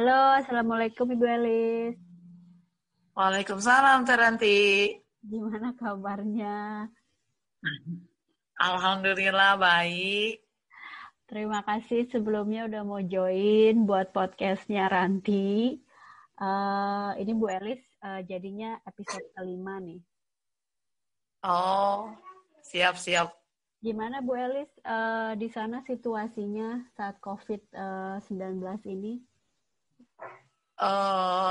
Halo, Assalamualaikum Ibu Elis. Waalaikumsalam, Ranti. Gimana kabarnya? Alhamdulillah, baik. Terima kasih sebelumnya udah mau join buat podcastnya Ranti. Ini Bu Elis jadinya episode kelima nih. Oh, siap-siap. Gimana Bu Elis di sana situasinya saat COVID-19 ini?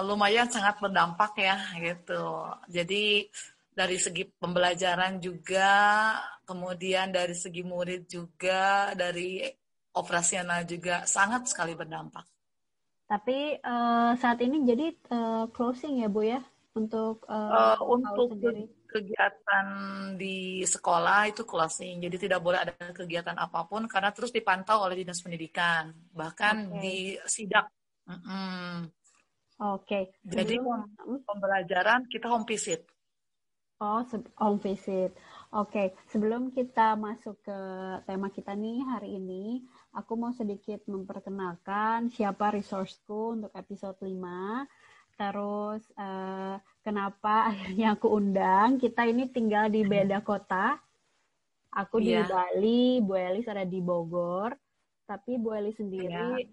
Lumayan sangat berdampak ya gitu. Jadi dari segi pembelajaran juga, kemudian dari segi murid juga, dari operasional juga sangat sekali berdampak. Tapi saat ini jadi closing ya Bu ya untuk sendiri. Kegiatan di sekolah itu closing, jadi tidak boleh ada kegiatan apapun karena terus dipantau oleh dinas pendidikan, bahkan di sidak. Oke. Jadi pembelajaran kita home visit. Oh, home visit. Oke. Sebelum kita masuk ke tema kita nih hari ini, aku mau sedikit memperkenalkan siapa resourceku untuk episode 5. Terus kenapa akhirnya aku undang, kita ini tinggal di beda kota. Aku di Bali, Bu Elis ada di Bogor. Tapi Bu Elis sendiri,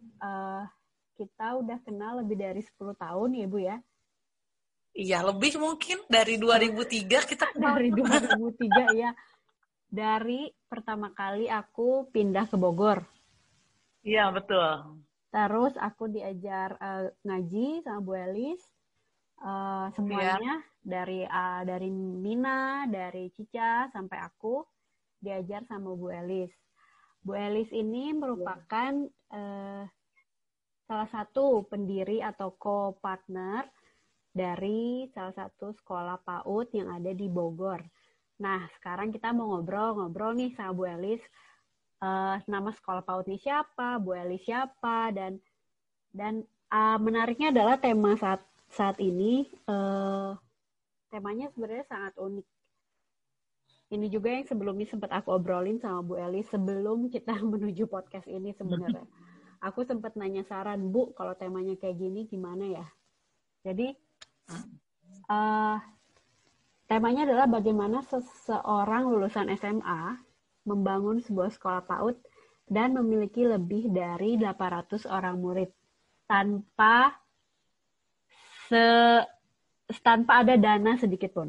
kita udah kenal lebih dari 10 tahun ya Bu ya? Iya, lebih mungkin dari 2003 kita kenal. Dari 2003 ya. Dari pertama kali aku pindah ke Bogor. Iya, betul. Terus aku diajar ngaji sama Bu Elis, semuanya dari Mina, dari Cica sampai aku diajar sama Bu Elis. Bu Elis ini merupakan salah satu pendiri atau co-partner dari salah satu sekolah PAUD yang ada di Bogor. Nah, sekarang kita mau ngobrol-ngobrol nih sama Bu Elis. Nama sekolah PAUD ini siapa, Bu Elis siapa, dan menariknya adalah tema saat ini temanya sebenarnya sangat unik. Ini juga yang sebelumnya sempat aku obrolin sama Bu Elis sebelum kita menuju podcast ini sebenarnya. Aku sempat nanya saran, Bu, kalau temanya kayak gini gimana ya? Jadi temanya adalah bagaimana seseorang lulusan SMA membangun sebuah sekolah PAUD dan memiliki lebih dari 800 orang murid tanpa ada dana sedikit pun.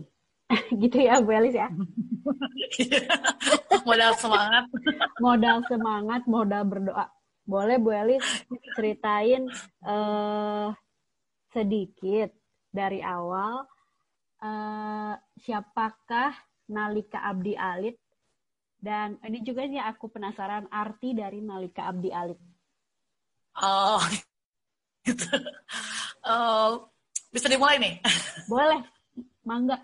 Gitu ya Bu Elis ya. Modal semangat, modal berdoa. Boleh Bu Elis ceritain sedikit dari awal siapakah Nalika Abdi Alit? Dan ini juga sih aku penasaran arti dari Nalika Abdi Alit. Oh, gitu. Bisa dimulai nih? Boleh, mangga.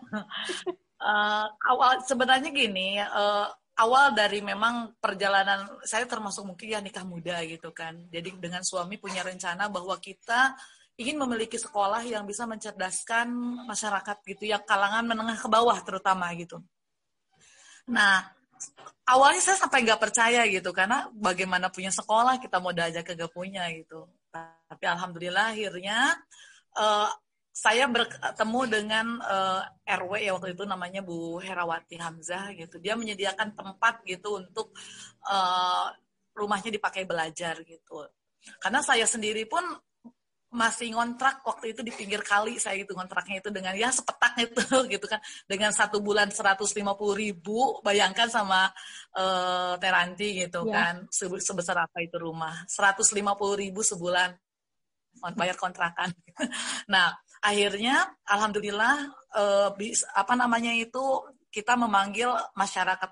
Awal sebenarnya gini, awal dari memang perjalanan saya termasuk mungkin ya nikah muda gitu kan. Jadi dengan suami punya rencana bahwa kita ingin memiliki sekolah yang bisa mencerdaskan masyarakat gitu, yang kalangan menengah ke bawah terutama gitu. Nah, awalnya saya sampai nggak percaya gitu, karena bagaimana punya sekolah, kita modal aja kagak punya gitu. Tapi alhamdulillah akhirnya saya bertemu dengan RW ya waktu itu namanya Bu Herawati Hamzah gitu. Dia menyediakan tempat gitu untuk rumahnya dipakai belajar gitu. Karena saya sendiri pun masih ngontrak waktu itu di pinggir kali, saya gitu ngontraknya itu dengan ya sepetak itu gitu kan, dengan 1 bulan 150.000, bayangkan sama Teranti gitu kan, sebesar apa itu rumah, 150.000 sebulan bayar kontrakan. Nah akhirnya alhamdulillah kita memanggil masyarakat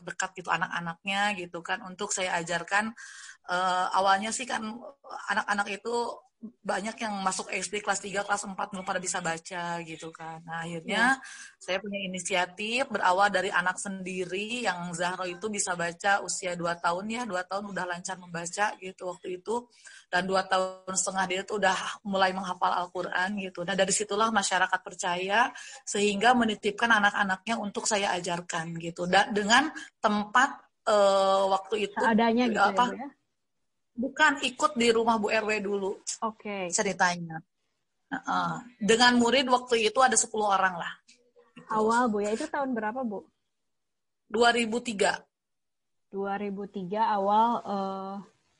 terdekat gitu, anak-anaknya gitu kan, untuk saya ajarkan. Awalnya sih kan anak-anak itu banyak yang masuk SD kelas 3, kelas 4 belum pada bisa baca gitu kan. Nah, akhirnya saya punya inisiatif berawal dari anak sendiri yang Zahro itu bisa baca usia 2 tahun ya, 2 tahun udah lancar membaca gitu waktu itu. Dan 2 tahun setengah dia tuh udah mulai menghafal Al-Quran gitu. Nah, dari situlah masyarakat percaya sehingga menitipkan anak-anaknya untuk saya ajarkan gitu. Dan dengan tempat waktu itu seadanya gitu ya. Bukan, ikut di rumah Bu RW dulu. Oke. Ceritanya. Dengan murid waktu itu ada 10 orang lah. Gitu. Awal Bu ya, itu tahun berapa Bu? 2003. 2003 awal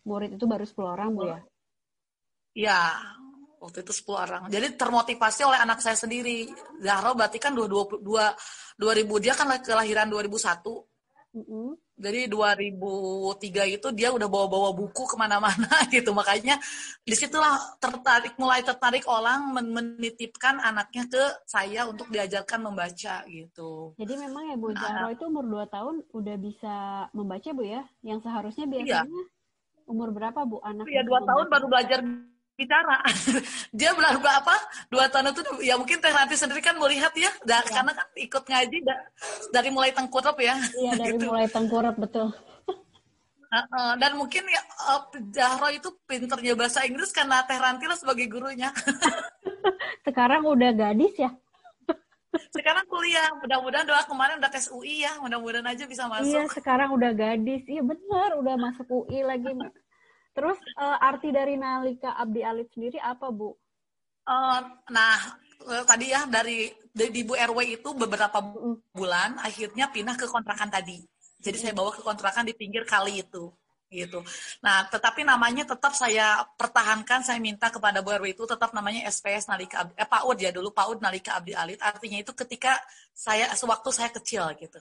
murid itu baru 10 orang Bu ya? Iya, waktu itu 10 orang. Jadi termotivasi oleh anak saya sendiri. Zahro berarti kan 2000, dia kan kelahiran 2001. Jadi 2003 itu dia udah bawa-bawa buku kemana-mana gitu. Makanya disitulah mulai tertarik orang menitipkan anaknya ke saya untuk diajarkan membaca gitu. Jadi memang ya Bu, Zahro itu umur 2 tahun udah bisa membaca Bu ya? Yang seharusnya biasanya umur berapa Bu anak? Iya, 2 tahun baru belajar bicara. Dia belajar apa? 2 tahun itu ya mungkin teh nanti sendiri kan melihat ya, karena kan ikut ngaji dari mulai tengkurap ya. Iya, dari gitu. Mulai tengkurap betul. Dan mungkin ya Zahro itu pinternya bahasa Inggris karena Teh Ranti lah sebagai gurunya. Sekarang udah gadis ya. Sekarang kuliah, mudah-mudahan doa kemarin udah tes UI ya, mudah-mudahan aja bisa masuk. Iya, sekarang udah gadis. Iya benar, udah masuk UI lagi. Terus arti dari Nalika Abdi Alit sendiri apa Bu? Tadi ya dari Bu RW itu beberapa bulan akhirnya pindah ke kontrakan tadi. Jadi saya bawa ke kontrakan di pinggir kali itu, gitu. Nah, tetapi namanya tetap saya pertahankan. Saya minta kepada Bu RW itu tetap namanya SPS Nalika Abdi, PAUD ya dulu, PAUD Nalika Abdi Alit. Artinya itu ketika saya sewaktu saya kecil gitu.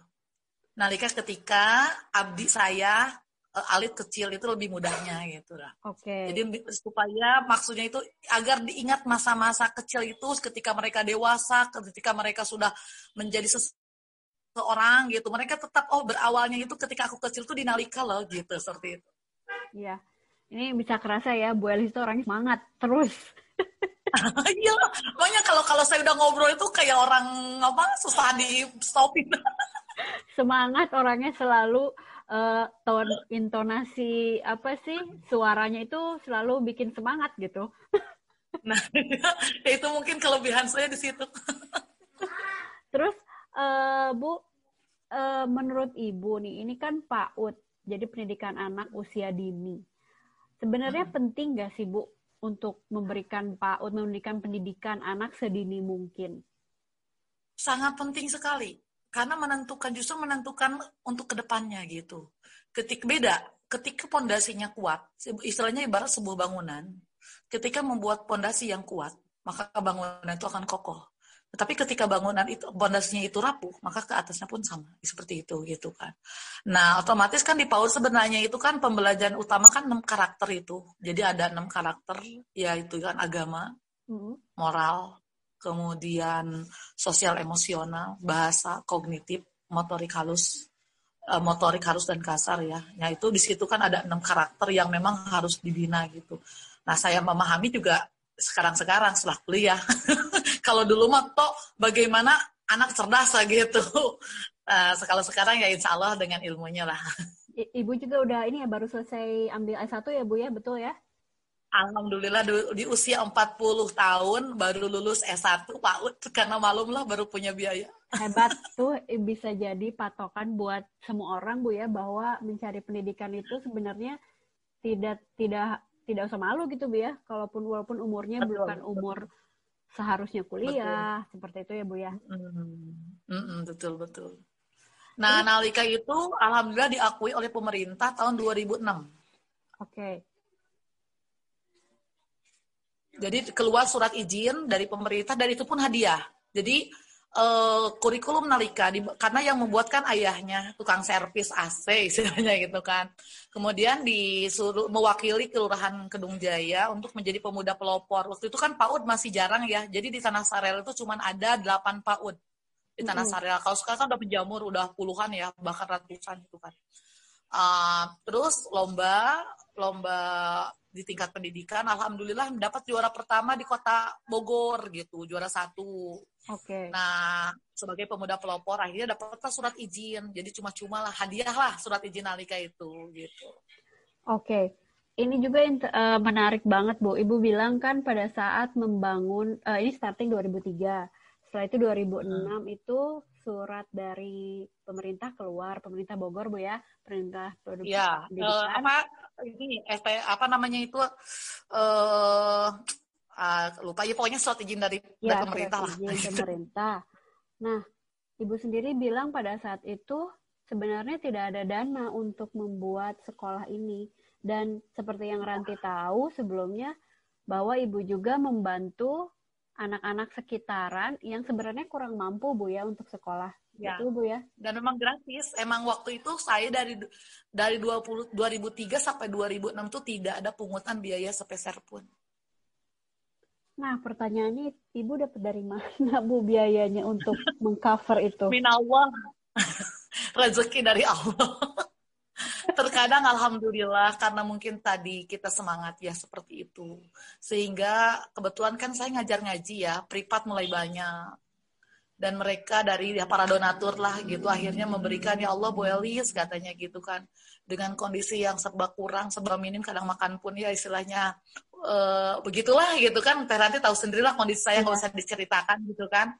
Nalika ketika Abdi saya Alit kecil itu lebih mudahnya gitu lah. Oke. Jadi supaya maksudnya itu agar diingat masa-masa kecil itu ketika mereka dewasa, ketika mereka sudah menjadi seseorang gitu, mereka tetap berawalnya itu ketika aku kecil tuh di Nalika loh gitu, seperti itu. Iya. Ini bisa kerasa ya, Bu Elis itu orangnya semangat terus. Iya, makanya kalau saya udah ngobrol itu kayak orang susah di stopin. Semangat orangnya selalu. Ton intonasi apa sih suaranya itu selalu bikin semangat gitu. Nah, itu mungkin kelebihan saya di situ. Terus Bu, menurut Ibu nih, ini kan PAUD, jadi pendidikan anak usia dini. Sebenarnya penting nggak sih Bu untuk memberikan PAUD, memberikan pendidikan anak sedini mungkin? Sangat penting sekali. Karena justru menentukan untuk kedepannya gitu. Ketika pondasinya kuat, istilahnya ibarat sebuah bangunan, ketika membuat pondasi yang kuat, maka bangunan itu akan kokoh. Tetapi ketika bangunan itu pondasinya itu rapuh, maka ke atasnya pun sama, seperti itu gitu kan. Nah, otomatis kan di PAUD sebenarnya itu kan pembelajaran utama kan 6 karakter itu. Jadi ada 6 karakter, yaitu kan agama, moral, kemudian sosial emosional, bahasa, kognitif, motorik halus dan kasar ya. Nah itu di situ kan ada 6 karakter yang memang harus dibina gitu. Nah saya memahami juga sekarang setelah kuliah. Kalau dulu mah bagaimana anak cerdas gitu. Nah, kalau sekarang ya insya Allah dengan ilmunya lah. Ibu juga udah ini ya, baru selesai ambil S1 ya Bu ya, betul ya? Alhamdulillah di usia 40 tahun baru lulus S1 PAUD karena malumlah baru punya biaya. Hebat tuh, bisa jadi patokan buat semua orang Bu ya, bahwa mencari pendidikan itu sebenarnya tidak usah malu gitu Bu ya, walaupun umurnya bukan umur seharusnya kuliah, betul. Seperti itu ya Bu ya. Betul betul. Nah, Nalika itu alhamdulillah diakui oleh pemerintah tahun 2006. Oke. Jadi keluar surat izin dari pemerintah dan itu pun hadiah. Jadi kurikulum Nalika karena yang membuatkan ayahnya tukang servis AC istilahnya gitu kan. Kemudian disuruh mewakili Kelurahan Kedung Jaya untuk menjadi pemuda pelopor. Waktu itu kan PAUD masih jarang ya. Jadi di Tanah Sareal itu cuma ada 8 PAUD di Tanah Sareal. Kalau sekarang kan udah penjamur, udah puluhan ya, bahkan ratusan gitu kan. Terus lomba di tingkat pendidikan, alhamdulillah dapat juara pertama di kota Bogor gitu, juara 1. Oke. Nah, sebagai pemuda pelopor akhirnya dapatlah surat izin, jadi cuma-cuma lah hadiah lah surat izin Nalika itu gitu. Oke, ini juga menarik banget Bu. Ibu bilang kan pada saat membangun ini starting 2003, setelah itu 2006 itu surat dari pemerintah keluar, pemerintah Bogor Bu ya, pemerintah pendidikan. ini lupa ya, pokoknya surat izin dari pemerintah lah. Izin pemerintah. Nah, Ibu sendiri bilang pada saat itu sebenarnya tidak ada dana untuk membuat sekolah ini. Dan seperti yang Ranti tahu sebelumnya, bahwa Ibu juga membantu anak-anak sekitaran yang sebenarnya kurang mampu, Bu, ya, untuk sekolah. Ya. Itu, Bu, ya. Dan memang gratis. Emang waktu itu saya dari 2003 sampai 2006 itu tidak ada pungutan biaya sepeser pun. Nah, pertanyaannya Ibu dapat dari mana, Bu, biayanya untuk mengcover itu? Min Allah. Rezeki dari Allah. Terkadang alhamdulillah, karena mungkin tadi kita semangat ya seperti itu. Sehingga kebetulan kan saya ngajar ngaji ya, privat mulai banyak. Dan mereka dari ya, para donatur lah gitu, akhirnya memberikan, ya Allah Bu Elis katanya gitu kan, dengan kondisi yang serba kurang, serba minim, kadang makan pun ya istilahnya begitulah gitu kan. Nanti tahu sendirilah kondisi saya, nggak usah diceritakan gitu kan.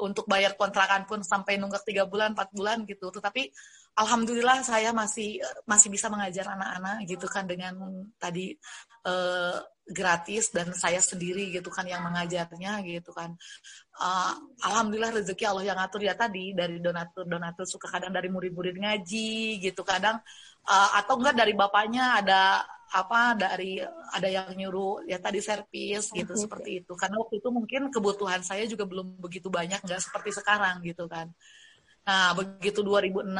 Untuk bayar kontrakan pun sampai nunggak 3 bulan, 4 bulan gitu. Tetapi alhamdulillah saya masih bisa mengajar anak-anak gitu kan, dengan tadi gratis, dan saya sendiri gitu kan yang mengajarnya gitu kan. Alhamdulillah rezeki Allah yang atur ya, tadi dari donatur suka kadang dari murid-murid ngaji gitu, kadang atau enggak dari bapaknya ada yang nyuruh ya tadi servis gitu, seperti itu. Karena waktu itu mungkin kebutuhan saya juga belum begitu banyak, enggak seperti sekarang gitu kan. Nah, begitu 2006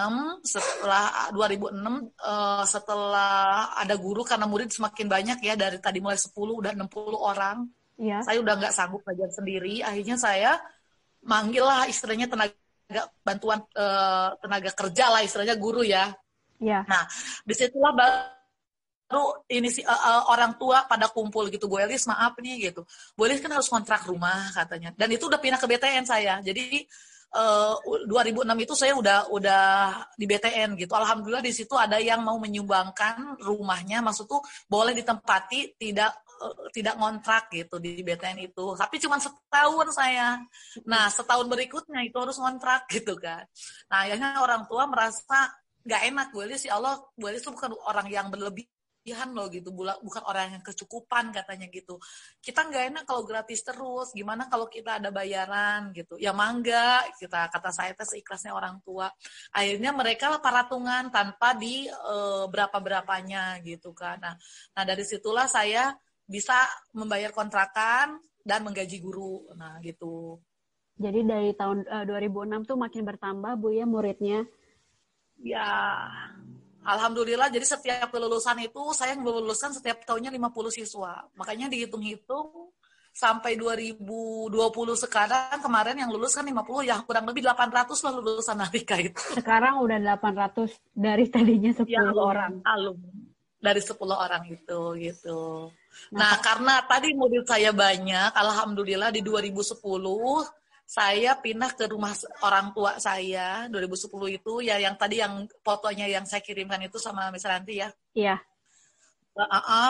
setelah ada guru, karena murid semakin banyak ya, dari tadi mulai 10 udah 60 orang. Ya. Saya udah nggak sanggup belajar sendiri, akhirnya saya manggil lah istilahnya tenaga kerja lah istilahnya, guru ya. Ya. Nah, disitulah baru orang tua pada kumpul gitu, Bu Elis maaf nih gitu. Bu Elis kan harus kontrak rumah katanya. Dan itu udah pindah ke BTN saya. Jadi 2006 itu saya udah di BTN gitu. Alhamdulillah di situ ada yang mau menyumbangkan rumahnya, maksud tuh boleh ditempati, tidak ngontrak gitu di BTN itu. Tapi cuma setahun saya. Nah, setahun berikutnya itu harus ngontrak gitu kan. Nah, akhirnya orang tua merasa nggak enak, Bu Elis, ya Allah, Bu Elis tuh bukan orang yang berlebihan loh gitu, bukan orang yang kecukupan katanya gitu. Kita nggak enak kalau gratis terus, gimana kalau kita ada bayaran gitu. Ya mangga, kita kata saya teh seikhlasnya orang tua. Akhirnya mereka lah paratungan tanpa di berapa-berapanya gitu kan. Nah, dari situlah saya bisa membayar kontrakan dan menggaji guru. Nah, gitu. Jadi dari tahun 2006 tuh makin bertambah, Bu, ya muridnya. Ya. Alhamdulillah, jadi setiap kelulusan itu, saya lulusan setiap tahunnya 50 siswa. Makanya dihitung-hitung, sampai 2020 sekarang, kemarin yang lulus kan 50, ya kurang lebih 800 lah lulusan Nalika itu. Sekarang udah 800 dari tadinya 10 orang. Alum. Dari 10 orang itu, gitu. Nah, karena tadi murid saya banyak, alhamdulillah di 2010, saya pindah ke rumah orang tua saya 2010 itu ya, yang tadi yang fotonya yang saya kirimkan itu sama Mislanti ya. Iya.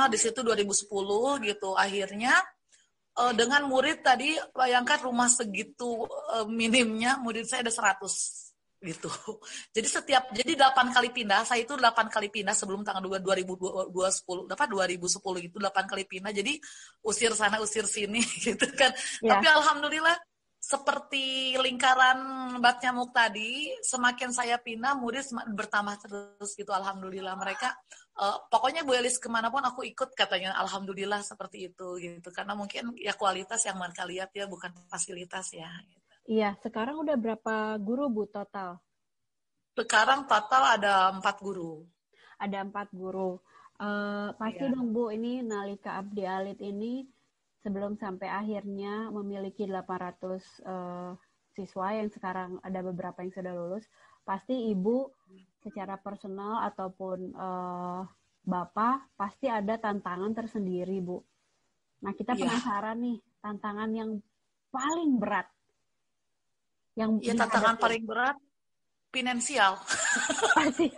Di situ 2010 gitu. Akhirnya dengan murid tadi, bayangkan rumah segitu minimnya, murid saya ada 100 gitu. Jadi 8 kali pindah, saya itu 8 kali pindah sebelum tanggal 2010 itu 8 kali pindah. Jadi usir sana usir sini gitu kan. Ya. Tapi alhamdulillah seperti lingkaran bat nyamuk tadi, semakin saya pindah, murid bertambah terus gitu. Alhamdulillah mereka, pokoknya Bu Elis kemanapun aku ikut katanya, alhamdulillah seperti itu gitu. Karena mungkin ya kualitas yang mereka lihat ya, bukan fasilitas ya. Gitu. Iya, sekarang udah berapa guru, Bu, total? Sekarang total ada 4 guru. Ada 4 guru. Pasti ya. Dong, Bu, ini Nalika Abdi Alit ini, sebelum sampai akhirnya memiliki 800 siswa yang sekarang ada beberapa yang sudah lulus, pasti Ibu secara personal ataupun Bapak pasti ada tantangan tersendiri, Bu. Nah, kita penasaran nih, tantangan yang paling berat. Yang tantangan paling berat, finansial. Pasti.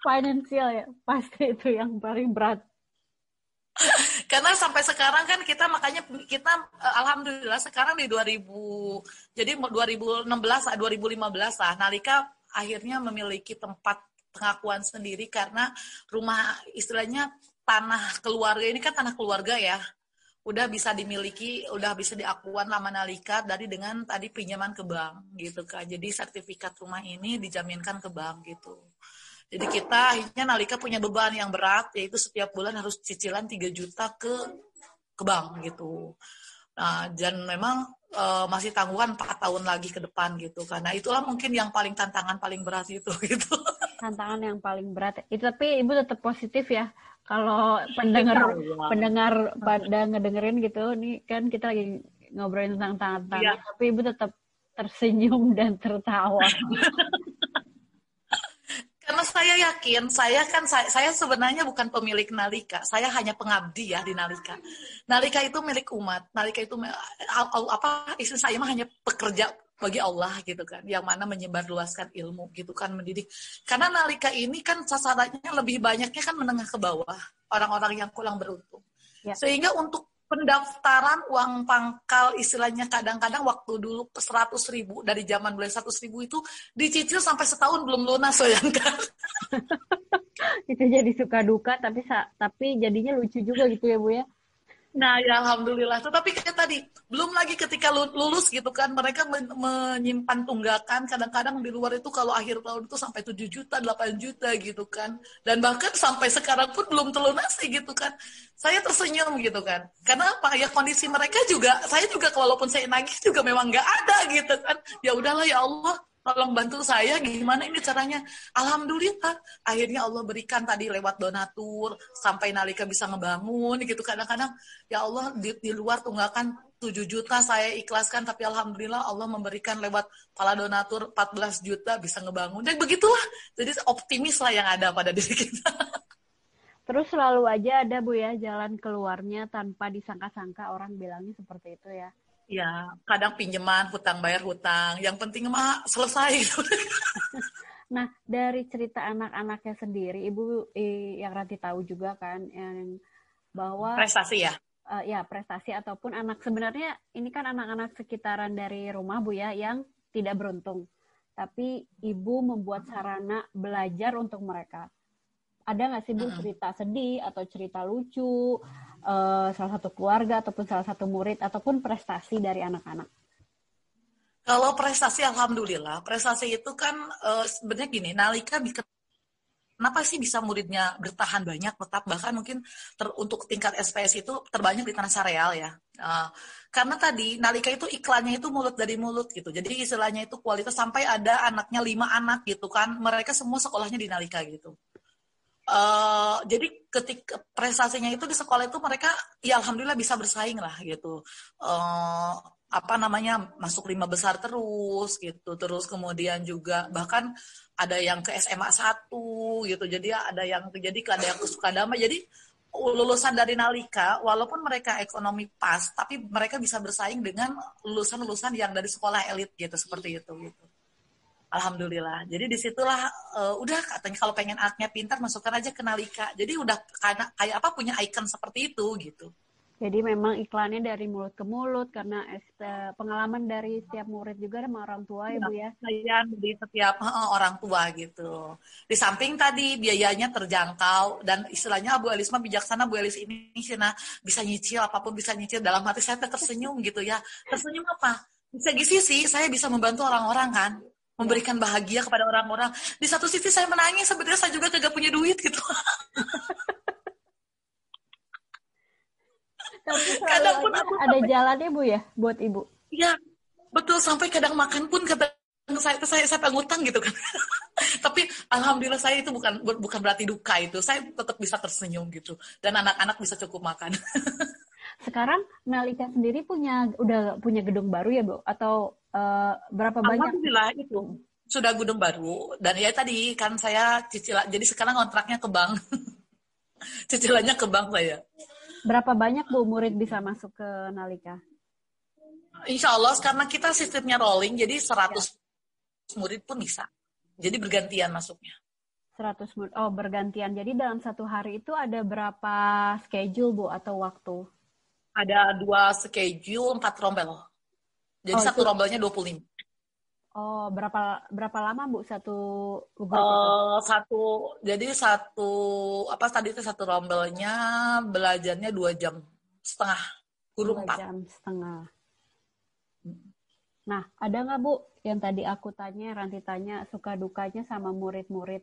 Finansial ya, pasti itu yang paling berat. Karena sampai sekarang kan kita alhamdulillah sekarang di 2016 2015 Nalika akhirnya memiliki tempat pengakuan sendiri karena rumah, istilahnya tanah keluarga ini kan tanah keluarga ya, udah bisa dimiliki, udah bisa diakuan lama Nalika dari dengan tadi pinjaman ke bank gitu kan. Jadi sertifikat rumah ini dijaminkan ke bank gitu. Jadi kita akhirnya Nalika punya beban yang berat, yaitu setiap bulan harus cicilan 3 juta ke bank gitu. Nah, dan memang masih tanggungan 4 tahun lagi ke depan gitu kan. Nah, itulah mungkin yang paling tantangan paling berat itu gitu. Tantangan yang paling berat. Itu tapi Ibu tetap positif ya. Kalau pendengar pada ngedengerin gitu, ini kan kita lagi ngobrolin tentang tantangan, ya. Tapi Ibu tetap tersenyum dan tertawa. Karena saya yakin, saya sebenarnya bukan pemilik Nalika, saya hanya pengabdi ya di Nalika. Nalika itu milik umat, Nalika itu istri saya mah hanya pekerja bagi Allah gitu kan, yang mana menyebarluaskan ilmu gitu kan, mendidik. Karena Nalika ini kan sasarannya lebih banyaknya kan menengah ke bawah, orang-orang yang kurang beruntung. Ya. Sehingga untuk pendaftaran uang pangkal istilahnya kadang-kadang waktu dulu 100.000 dari zaman mulai 100.000 itu dicicil sampai setahun belum lunas soalnya kan. Itu jadi suka duka tapi jadinya lucu juga gitu ya Bu ya. Nah, ya alhamdulillah. Tapi kayak tadi, belum lagi ketika lulus gitu kan, mereka menyimpan tunggakan, kadang-kadang di luar itu kalau akhir tahun itu sampai 7 juta, 8 juta gitu kan. Dan bahkan sampai sekarang pun belum terlunasi gitu kan. Saya tersenyum gitu kan. Karena apa? Ya kondisi mereka juga, saya juga walaupun saya nagih juga memang nggak ada gitu kan. Ya udahlah ya Allah, tolong bantu saya, gimana ini caranya? Alhamdulillah, akhirnya Allah berikan tadi lewat donatur, sampai Nalika bisa ngebangun, gitu. Kadang-kadang, ya Allah, di luar tunggakan 7 juta saya ikhlaskan, tapi Alhamdulillah Allah memberikan lewat pala donatur 14 juta bisa ngebangun. Dan begitulah, jadi optimis lah yang ada pada diri kita. Terus selalu aja ada, Bu, ya, jalan keluarnya tanpa disangka-sangka orang bilangnya seperti itu, ya. Ya, kadang pinjaman, hutang bayar hutang. Yang penting mah selesai. Nah, dari cerita anak-anaknya sendiri, Ibu yang Ranti tahu juga kan, yang bahwa prestasi ya. Ya, prestasi ataupun anak. Sebenarnya ini kan anak-anak sekitaran dari rumah Bu ya, yang tidak beruntung. Tapi Ibu membuat sarana belajar untuk mereka. Ada nggak sih Bu cerita sedih atau cerita lucu? Salah satu keluarga ataupun salah satu murid ataupun prestasi dari anak-anak. Kalau prestasi alhamdulillah, prestasi itu kan sebenarnya gini, Nalika kenapa sih bisa muridnya bertahan banyak tetap bahkan mungkin untuk tingkat SPS itu terbanyak di Tanah Sareal ya. Karena tadi Nalika itu iklannya itu mulut dari mulut gitu. Jadi istilahnya itu kualitas sampai ada anaknya 5 anak gitu kan. Mereka semua sekolahnya di Nalika gitu. Jadi ketika prestasinya itu di sekolah itu mereka ya alhamdulillah bisa bersaing lah gitu, masuk 5 besar terus gitu, terus kemudian juga bahkan ada yang ke SMA 1 gitu, jadi ada yang ke Sukandama, jadi lulusan dari Nalika walaupun mereka ekonomi pas tapi mereka bisa bersaing dengan lulusan-lulusan yang dari sekolah elit gitu seperti itu gitu. Alhamdulillah. Jadi disitulah udah katanya kalau pengen anaknya pintar masukkan aja ke Nalika. Jadi udah kayak apa punya ikon seperti itu gitu. Jadi memang iklannya dari mulut ke mulut karena pengalaman dari setiap murid juga sama orang tua ya Bu ya. Dari setiap orang tua gitu. Di samping tadi biayanya terjangkau dan istilahnya Bu Elis mah bijaksana, Bu Elis ini bisa nyicil apapun bisa nyicil. Dalam hati saya tersenyum gitu ya. Tersenyum apa? Di segi sisi saya bisa membantu orang-orang kan. Memberikan bahagia kepada orang-orang. Di satu sisi saya menangis, sebenarnya saya juga kagak punya duit gitu. Kadang pun ada jalannya Bu ya, buat Ibu. Iya, betul. Sampai kadang makan pun kadang saya ngutang gitu kan. Tapi alhamdulillah saya itu bukan berarti duka itu. Saya tetap bisa tersenyum gitu. Dan anak-anak bisa cukup makan. Sekarang Nalika sendiri udah punya gedung baru ya Bu? Atau berapa banyak? Alhamdulillah itu sudah gedung baru dan ya tadi kan saya cicilan, jadi sekarang kontraknya ke bank. Cicilannya ke bank saya. Berapa banyak Bu murid bisa masuk ke Nalika? Insya Allah karena kita sistemnya rolling jadi 100 murid pun bisa. Jadi bergantian masuknya. 100 murid. Oh, bergantian. Jadi dalam satu hari itu ada berapa schedule Bu atau waktu? Ada 2 schedule, 4 rombel. Jadi satu rombelnya 25. Oh, berapa lama Bu satu gugur? Satu rombelnya belajarnya 2 jam setengah, 4 jam setengah. Nah, ada nggak Bu yang tadi aku tanya, Ranti tanya, suka dukanya sama murid-murid?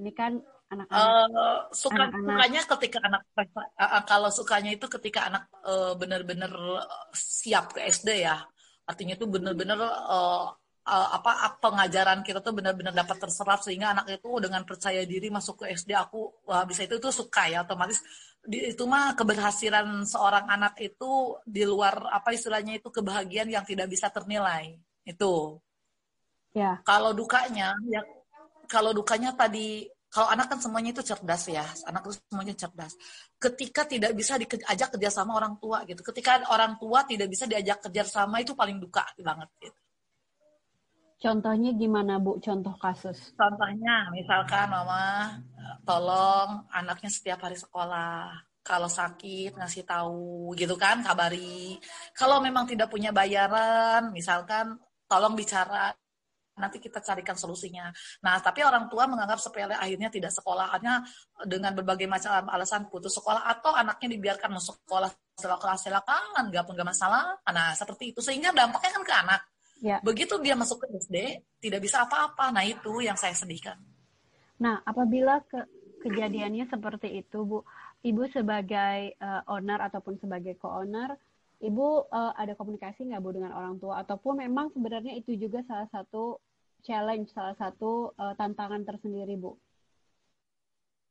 Ini kan anak-anak. Sukanya ketika anak, kalau sukanya itu ketika anak benar-benar siap ke SD ya, artinya itu benar-benar pengajaran kita tuh benar-benar dapat terserap sehingga anak itu dengan percaya diri masuk ke SD. Bisa itu suka ya, otomatis itu mah keberhasilan seorang anak itu di luar istilahnya itu kebahagiaan yang tidak bisa ternilai itu ya. Kalau dukanya tadi, kalau anak kan semuanya itu cerdas ya, anak itu semuanya cerdas. Ketika tidak bisa diajak kerja sama orang tua gitu, ketika orang tua tidak bisa diajak kerja sama itu paling duka banget gitu. Contohnya gimana Bu? Contoh kasus? Contohnya misalkan mama tolong anaknya setiap hari sekolah. Kalau sakit ngasih tahu gitu kan, kabari. Kalau memang tidak punya bayaran misalkan tolong bicara. Nanti kita carikan solusinya. Nah, tapi orang tua menganggap sepele, akhirnya tidak sekolah. Akhirnya dengan berbagai macam alasan putus sekolah atau anaknya dibiarkan masuk sekolah selak-selakan, nggak masalah. Nah, seperti itu. Sehingga dampaknya kan ke anak. Ya. Begitu dia masuk ke SD, tidak bisa apa-apa. Nah, itu yang saya sedihkan. Nah, apabila kejadiannya seperti itu, Bu, Ibu sebagai owner ataupun sebagai co-owner, Ibu ada komunikasi nggak, Bu, dengan orang tua? Ataupun memang sebenarnya itu juga salah satu challenge, salah satu tantangan tersendiri, Bu?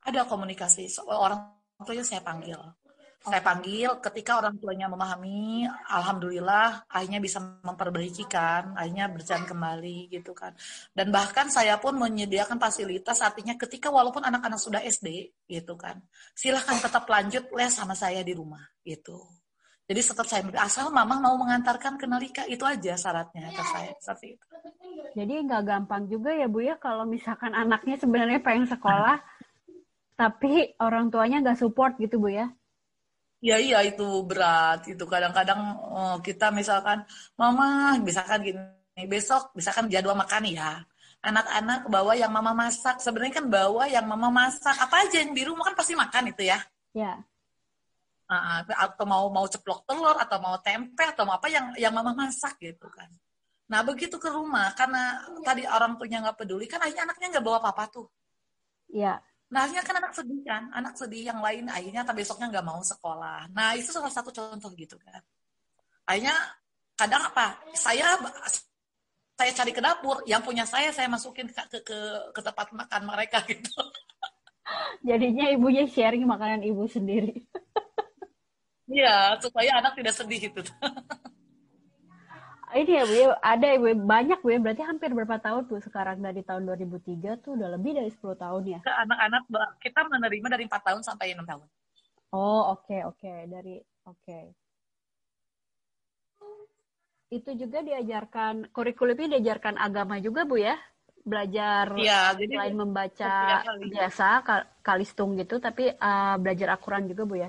Ada komunikasi. Orang tuanya saya panggil. Saya panggil ketika orang tuanya memahami, alhamdulillah akhirnya bisa memperbaikikan, akhirnya berjalan kembali gitu kan. Dan bahkan saya pun menyediakan fasilitas, artinya ketika walaupun anak-anak sudah SD gitu kan, silahkan tetap lanjut les sama saya di rumah gitu. Jadi tetap saya, asal Mamang mau mengantarkan ke Nalika, itu aja syaratnya ke saya seperti itu. Jadi nggak gampang juga ya Bu ya kalau misalkan anaknya sebenarnya pengen sekolah, tapi orang tuanya nggak support gitu Bu ya? Ya iya, itu berat itu kadang-kadang kita misalkan mama misalkan gini, besok misalkan jadwal makan ya, anak-anak bawa yang mama masak, sebenarnya kan bawa yang mama masak apa aja yang di rumah kan pasti makan itu ya. Ya. Atau mau ceplok telur atau mau tempe atau mau apa yang mama masak gitu kan. Nah begitu ke rumah karena tadi orang tuanya nggak peduli kan akhirnya anaknya nggak bawa apa-apa tuh. Ya. Nah, akhirnya kan anak sedih yang lain akhirnya tapi besoknya nggak mau sekolah. Nah, itu salah satu contoh gitu kan. Akhirnya kadang saya cari ke dapur, yang punya saya masukin ke tempat makan mereka gitu. Jadinya ibunya sharing makanan ibu sendiri. Iya, supaya anak tidak sedih gitu. Ini ya Bu, ada ya Bu, banyak Bu, berarti hampir berapa tahun Bu sekarang, dari tahun 2003 tuh udah lebih dari 10 tahun ya? Anak-anak kita menerima dari 4 tahun sampai 6 tahun. Oh oke. Oke. Itu juga diajarkan, kurikulumnya diajarkan agama juga Bu ya? Belajar ya, jadi selain membaca biasa, kalistung gitu, tapi belajar Al-Quran juga Bu ya?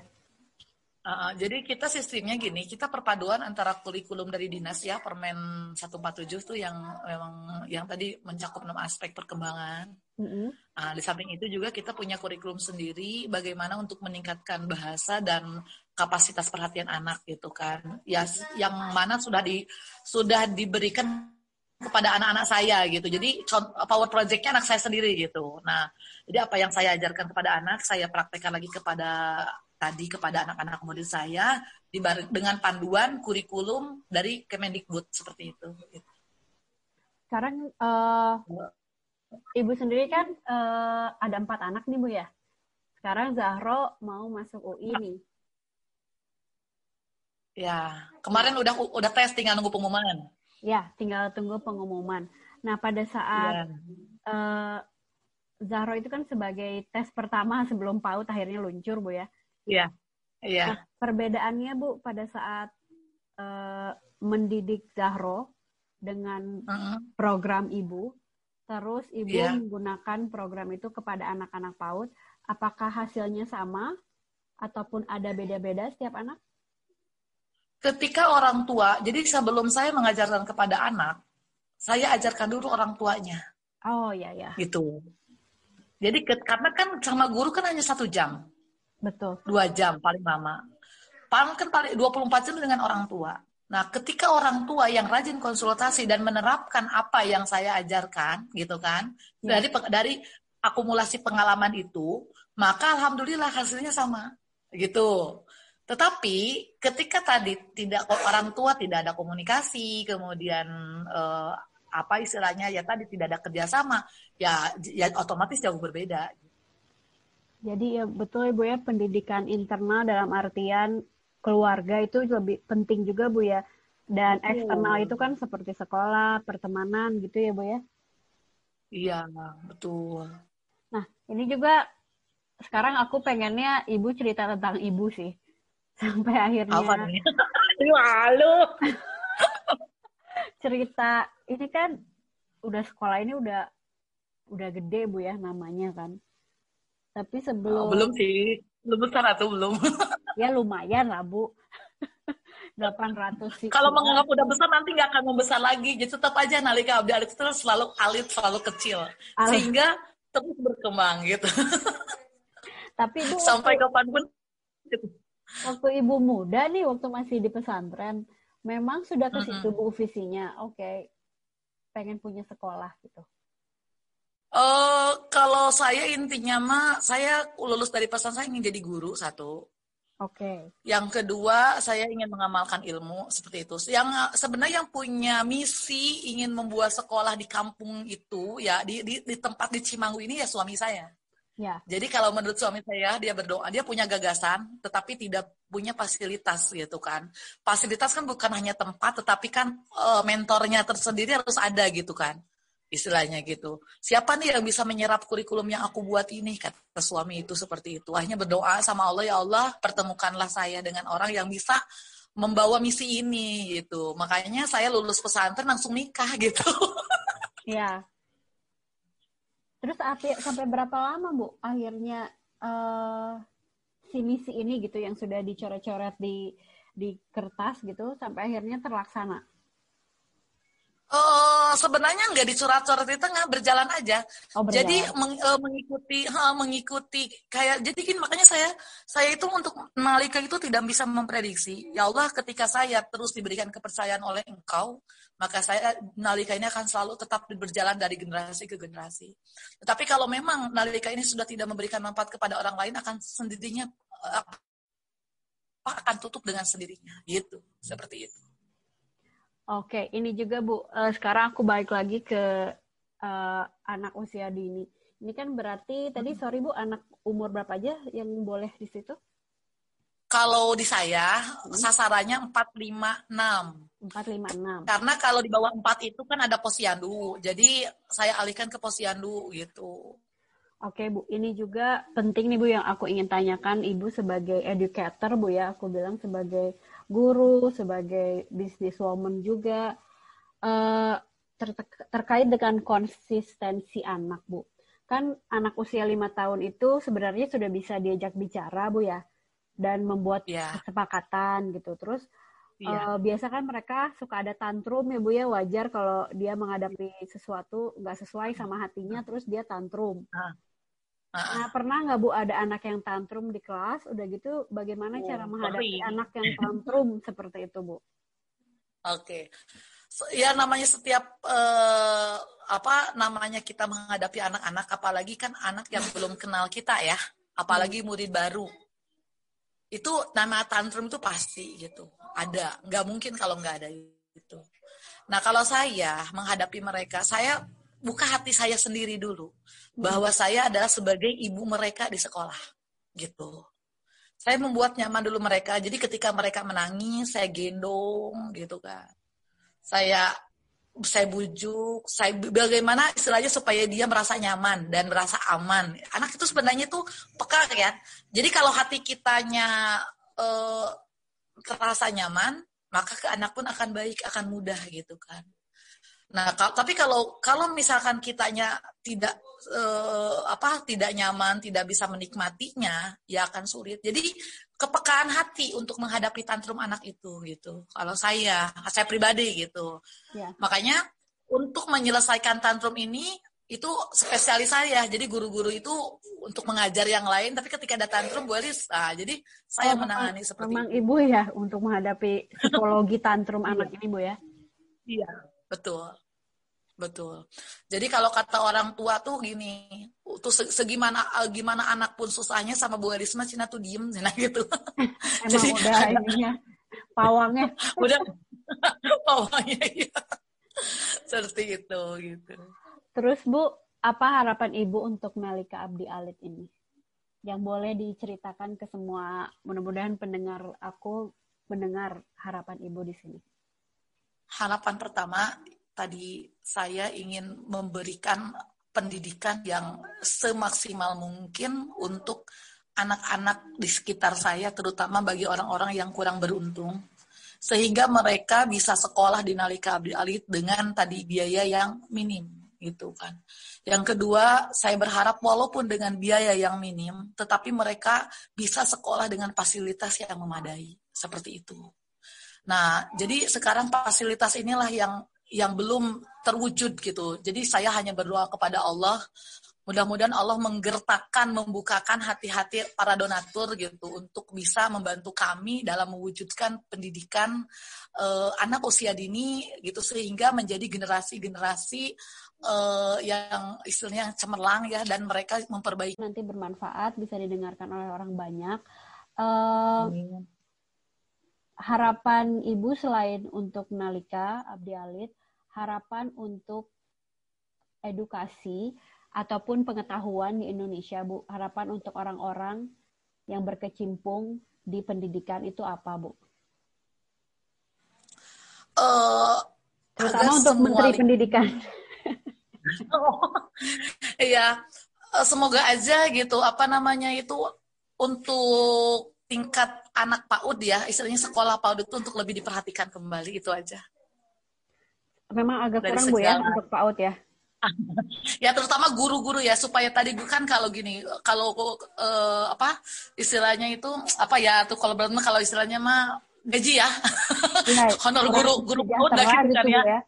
Jadi kita sistemnya gini, kita perpaduan antara kurikulum dari dinas ya, Permen 147 tuh yang memang yang tadi mencakup 6 aspek perkembangan. Di samping itu juga kita punya kurikulum sendiri bagaimana untuk meningkatkan bahasa dan kapasitas perhatian anak gitu kan. Ya yang mana sudah diberikan kepada anak-anak saya gitu. Jadi power project-nya anak saya sendiri gitu. Nah, jadi apa yang saya ajarkan kepada anak, saya praktekkan lagi kepada anak-anak murid saya dengan panduan kurikulum dari Kemendikbud seperti itu. Sekarang ibu sendiri kan ada 4 anak nih Bu ya. Sekarang Zahro mau masuk UI nih. Ya, kemarin udah tes, tinggal nunggu pengumuman. Ya, tinggal tunggu pengumuman. Nah, pada saat Zahro itu kan sebagai tes pertama sebelum PAUD akhirnya luncur Bu ya. Iya. Nah, perbedaannya Bu pada saat mendidik Zahro dengan program Ibu, terus Ibu menggunakan program itu kepada anak-anak PAUD, apakah hasilnya sama ataupun ada beda-beda setiap anak? Ketika orang tua, jadi sebelum saya mengajarkan kepada anak, saya ajarkan dulu orang tuanya. Oh iya ya. Gitu. Jadi karena kan sama guru kan hanya 1 jam. Betul. 2 jam paling lama. Paling kan paling 24 jam dengan orang tua. Nah, ketika orang tua yang rajin konsultasi dan menerapkan apa yang saya ajarkan, gitu kan, ya. dari akumulasi pengalaman itu, maka alhamdulillah hasilnya sama, gitu. Tetapi ketika tadi tidak orang tua tidak ada komunikasi, kemudian apa istilahnya ya tadi tidak ada kerjasama, ya otomatis jauh berbeda. Jadi ya betul Bu ya, pendidikan internal dalam artian keluarga itu lebih penting juga Bu ya, dan eksternal itu kan seperti sekolah, pertemanan gitu ya Bu ya. Iya betul. Nah ini juga sekarang aku pengennya Ibu cerita tentang Ibu sih sampai akhirnya. Apa nih? Lalu cerita ini kan udah sekolah ini udah gede Bu ya namanya kan. Tapi sebelum belum sih belum besar atau belum. Ya lumayan lah Bu, 800 sih. Kalau menganggap udah besar nanti nggak akan membesar lagi, jadi tetap aja Nalika Abdi Alit terus selalu kecil, sehingga terus berkembang gitu. Tapi Bu, sampai kapanpun. Gitu. Waktu Ibu muda nih, waktu masih di pesantren, memang sudah ke situ Bu visinya, oke, pengen punya sekolah gitu. Kalau saya intinya mah, saya lulus dari pesantren saya ingin jadi guru satu. Oke. Okay. Yang kedua, saya ingin mengamalkan ilmu seperti itu. Yang sebenarnya yang punya misi ingin membuat sekolah di kampung itu, ya di tempat di Cimanggu ini ya suami saya. Ya. Jadi kalau menurut suami saya, dia berdoa, dia punya gagasan, tetapi tidak punya fasilitas gitu kan. Fasilitas kan bukan hanya tempat, tetapi kan mentornya tersendiri harus ada gitu kan. Istilahnya gitu. Siapa nih yang bisa menyerap kurikulum yang aku buat ini? Kata suami itu seperti itu. Akhirnya berdoa sama Allah, ya Allah pertemukanlah saya dengan orang yang bisa membawa misi ini gitu. Makanya saya lulus pesantren langsung nikah gitu. Iya. Terus sampai berapa lama Bu akhirnya si misi ini gitu yang sudah dicoret-coret di kertas gitu sampai akhirnya terlaksana? Sebenarnya nggak dicoret-coret di tengah, berjalan aja. Oh, jadi mengikuti kayak jadi gini, makanya saya itu untuk Nalika itu tidak bisa memprediksi. Ya Allah, ketika saya terus diberikan kepercayaan oleh Engkau, maka saya Nalika ini akan selalu tetap berjalan dari generasi ke generasi. Tetapi kalau memang Nalika ini sudah tidak memberikan manfaat kepada orang lain, akan sendirinya akan tutup dengan sendirinya. Gitu, seperti itu. Oke, ini juga Bu. Sekarang aku balik lagi ke anak usia dini. Ini kan berarti tadi sorry Bu, anak umur berapa aja yang boleh di situ? Kalau di saya sasarannya 4, 5, 6. Karena kalau di bawah 4 itu kan ada posyandu. Jadi saya alihkan ke posyandu gitu. Oke Bu, ini juga penting nih Bu yang aku ingin tanyakan Ibu sebagai educator Bu ya. Aku bilang sebagai guru, sebagai businesswoman juga, terkait dengan konsistensi anak, Bu. Kan anak usia 5 tahun itu sebenarnya sudah bisa diajak bicara, Bu, ya, dan membuat kesepakatan, gitu. Terus, biasa kan mereka suka ada tantrum, ya, Bu, ya, wajar kalau dia menghadapi sesuatu nggak sesuai sama hatinya, terus dia tantrum. Nah, pernah nggak Bu ada anak yang tantrum di kelas? Udah gitu, bagaimana cara menghadapi anak yang tantrum seperti itu, Bu? Oke. Ya namanya setiap kita menghadapi anak-anak, apalagi kan anak yang belum kenal kita ya, apalagi murid baru. Itu nama tantrum itu pasti gitu, ada. Nggak mungkin kalau nggak ada gitu. Nah kalau saya menghadapi mereka, saya buka hati saya sendiri dulu bahwa saya adalah sebagai ibu mereka di sekolah gitu. Saya membuat nyaman dulu mereka. Jadi ketika mereka menangis, saya gendong gitu kan. Saya bujuk, saya bagaimana istilahnya supaya dia merasa nyaman dan merasa aman. Anak itu sebenarnya tuh peka ya. Jadi kalau hati kitanya terasa nyaman, maka ke anak pun akan baik, akan mudah gitu kan. Nah, tapi kalau misalkan kitanya tidak tidak nyaman, tidak bisa menikmatinya, ya akan sulit. Jadi kepekaan hati untuk menghadapi tantrum anak itu gitu. Kalau saya pribadi gitu. Ya. Makanya untuk menyelesaikan tantrum ini itu spesialis saya. Jadi guru-guru itu untuk mengajar yang lain, tapi ketika ada tantrum Bu Elis, jadi saya menangani seperti memang itu. Ibu ya untuk menghadapi psikologi tantrum anak ini Bu ya. Iya, betul. Betul. Jadi kalau kata orang tua tuh gini, tuh segimana anak pun susahnya sama Bu Elis mah Cina tuh diem Cina gitu. Emang jadi, udah ininya, pawangnya. Udah pawangnya ya. Seperti itu gitu. Terus Bu, apa harapan Ibu untuk Nalika Abdi Alit ini? Yang boleh diceritakan ke semua, mudah-mudahan pendengar aku mendengar harapan Ibu di sini. Harapan pertama tadi saya ingin memberikan pendidikan yang semaksimal mungkin untuk anak-anak di sekitar saya, terutama bagi orang-orang yang kurang beruntung. Sehingga mereka bisa sekolah di Nalika Abdi Alit dengan tadi biaya yang minim, gitu kan. Yang kedua, saya berharap walaupun dengan biaya yang minim, tetapi mereka bisa sekolah dengan fasilitas yang memadai, seperti itu. Nah, jadi sekarang fasilitas inilah yang belum terwujud gitu. Jadi saya hanya berdoa kepada Allah, mudah-mudahan Allah menggertakkan, membukakan hati-hati para donatur gitu untuk bisa membantu kami dalam mewujudkan pendidikan anak usia dini gitu sehingga menjadi generasi-generasi yang istilahnya cemerlang ya dan mereka memperbaiki. Nanti bermanfaat, bisa didengarkan oleh orang banyak. Harapan Ibu selain untuk Nalika Abdi Alit, harapan untuk edukasi ataupun pengetahuan di Indonesia, Bu. Harapan untuk orang-orang yang berkecimpung di pendidikan itu apa, Bu? Terutama untuk Menteri Pendidikan. Iya, semoga aja gitu. Apa namanya itu untuk tingkat anak PAUD ya, istilahnya sekolah PAUD itu untuk lebih diperhatikan kembali, itu aja. Memang agak kurang Bu ya untuk PAUD ya. Ya terutama guru-guru ya supaya tadi bukan kalau gini, kalau apa istilahnya itu apa ya tuh kalau berarti kalau istilahnya mah gaji ya. Honor guru PAUD gitu ya.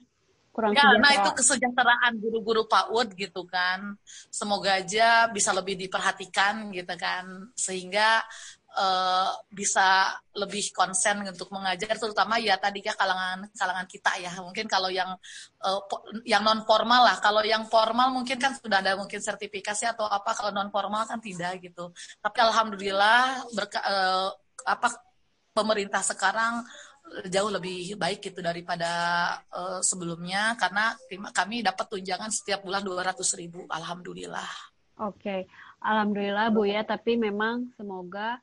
Ya, nah itu kesejahteraan guru-guru PAUD gitu kan. Semoga aja bisa lebih diperhatikan gitu kan sehingga bisa lebih konsen untuk mengajar terutama ya tadi ya kalangan kita ya mungkin kalau yang non formal lah kalau yang formal mungkin kan sudah ada mungkin sertifikasi atau apa kalau non formal kan tidak gitu tapi alhamdulillah pemerintah sekarang jauh lebih baik gitu daripada sebelumnya karena kami dapat tunjangan setiap bulan 200.000 alhamdulillah. Oke, alhamdulillah Bu ya tapi memang semoga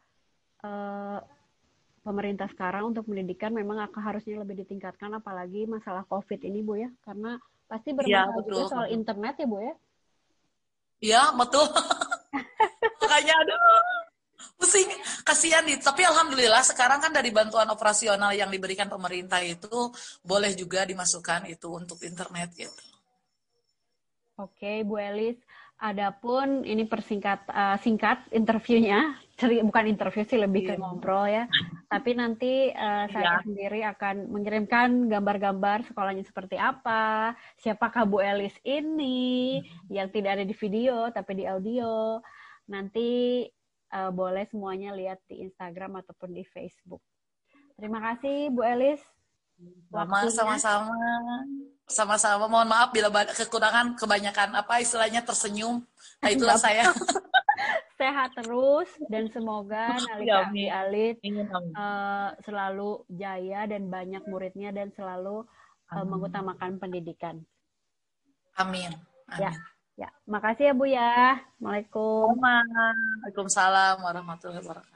pemerintah sekarang untuk pendidikan memang akan harusnya lebih ditingkatkan apalagi masalah COVID ini Bu ya karena pasti bermasalah ya, juga soal internet ya Bu ya. Iya betul. Makanya aduh pusing kasihan nih tapi alhamdulillah sekarang kan dari bantuan operasional yang diberikan pemerintah itu boleh juga dimasukkan itu untuk internet gitu. Oke Bu Elis. Adapun ini singkat interviewnya, bukan interview sih lebih ke ngobrol ya. Tapi nanti saya sendiri akan mengirimkan gambar-gambar sekolahnya seperti apa, siapakah Bu Elis ini yang tidak ada di video tapi di audio. Nanti boleh semuanya lihat di Instagram ataupun di Facebook. Terima kasih Bu Elis. Sama-sama mohon maaf bila kekurangan kebanyakan apa istilahnya tersenyum nah itulah saya sehat terus dan semoga Nalika Abdi Alit selalu jaya dan banyak muridnya dan selalu mengutamakan pendidikan amin. Ya makasih ya Bu ya. Assalamualaikum warahmatullahi wabarakatuh.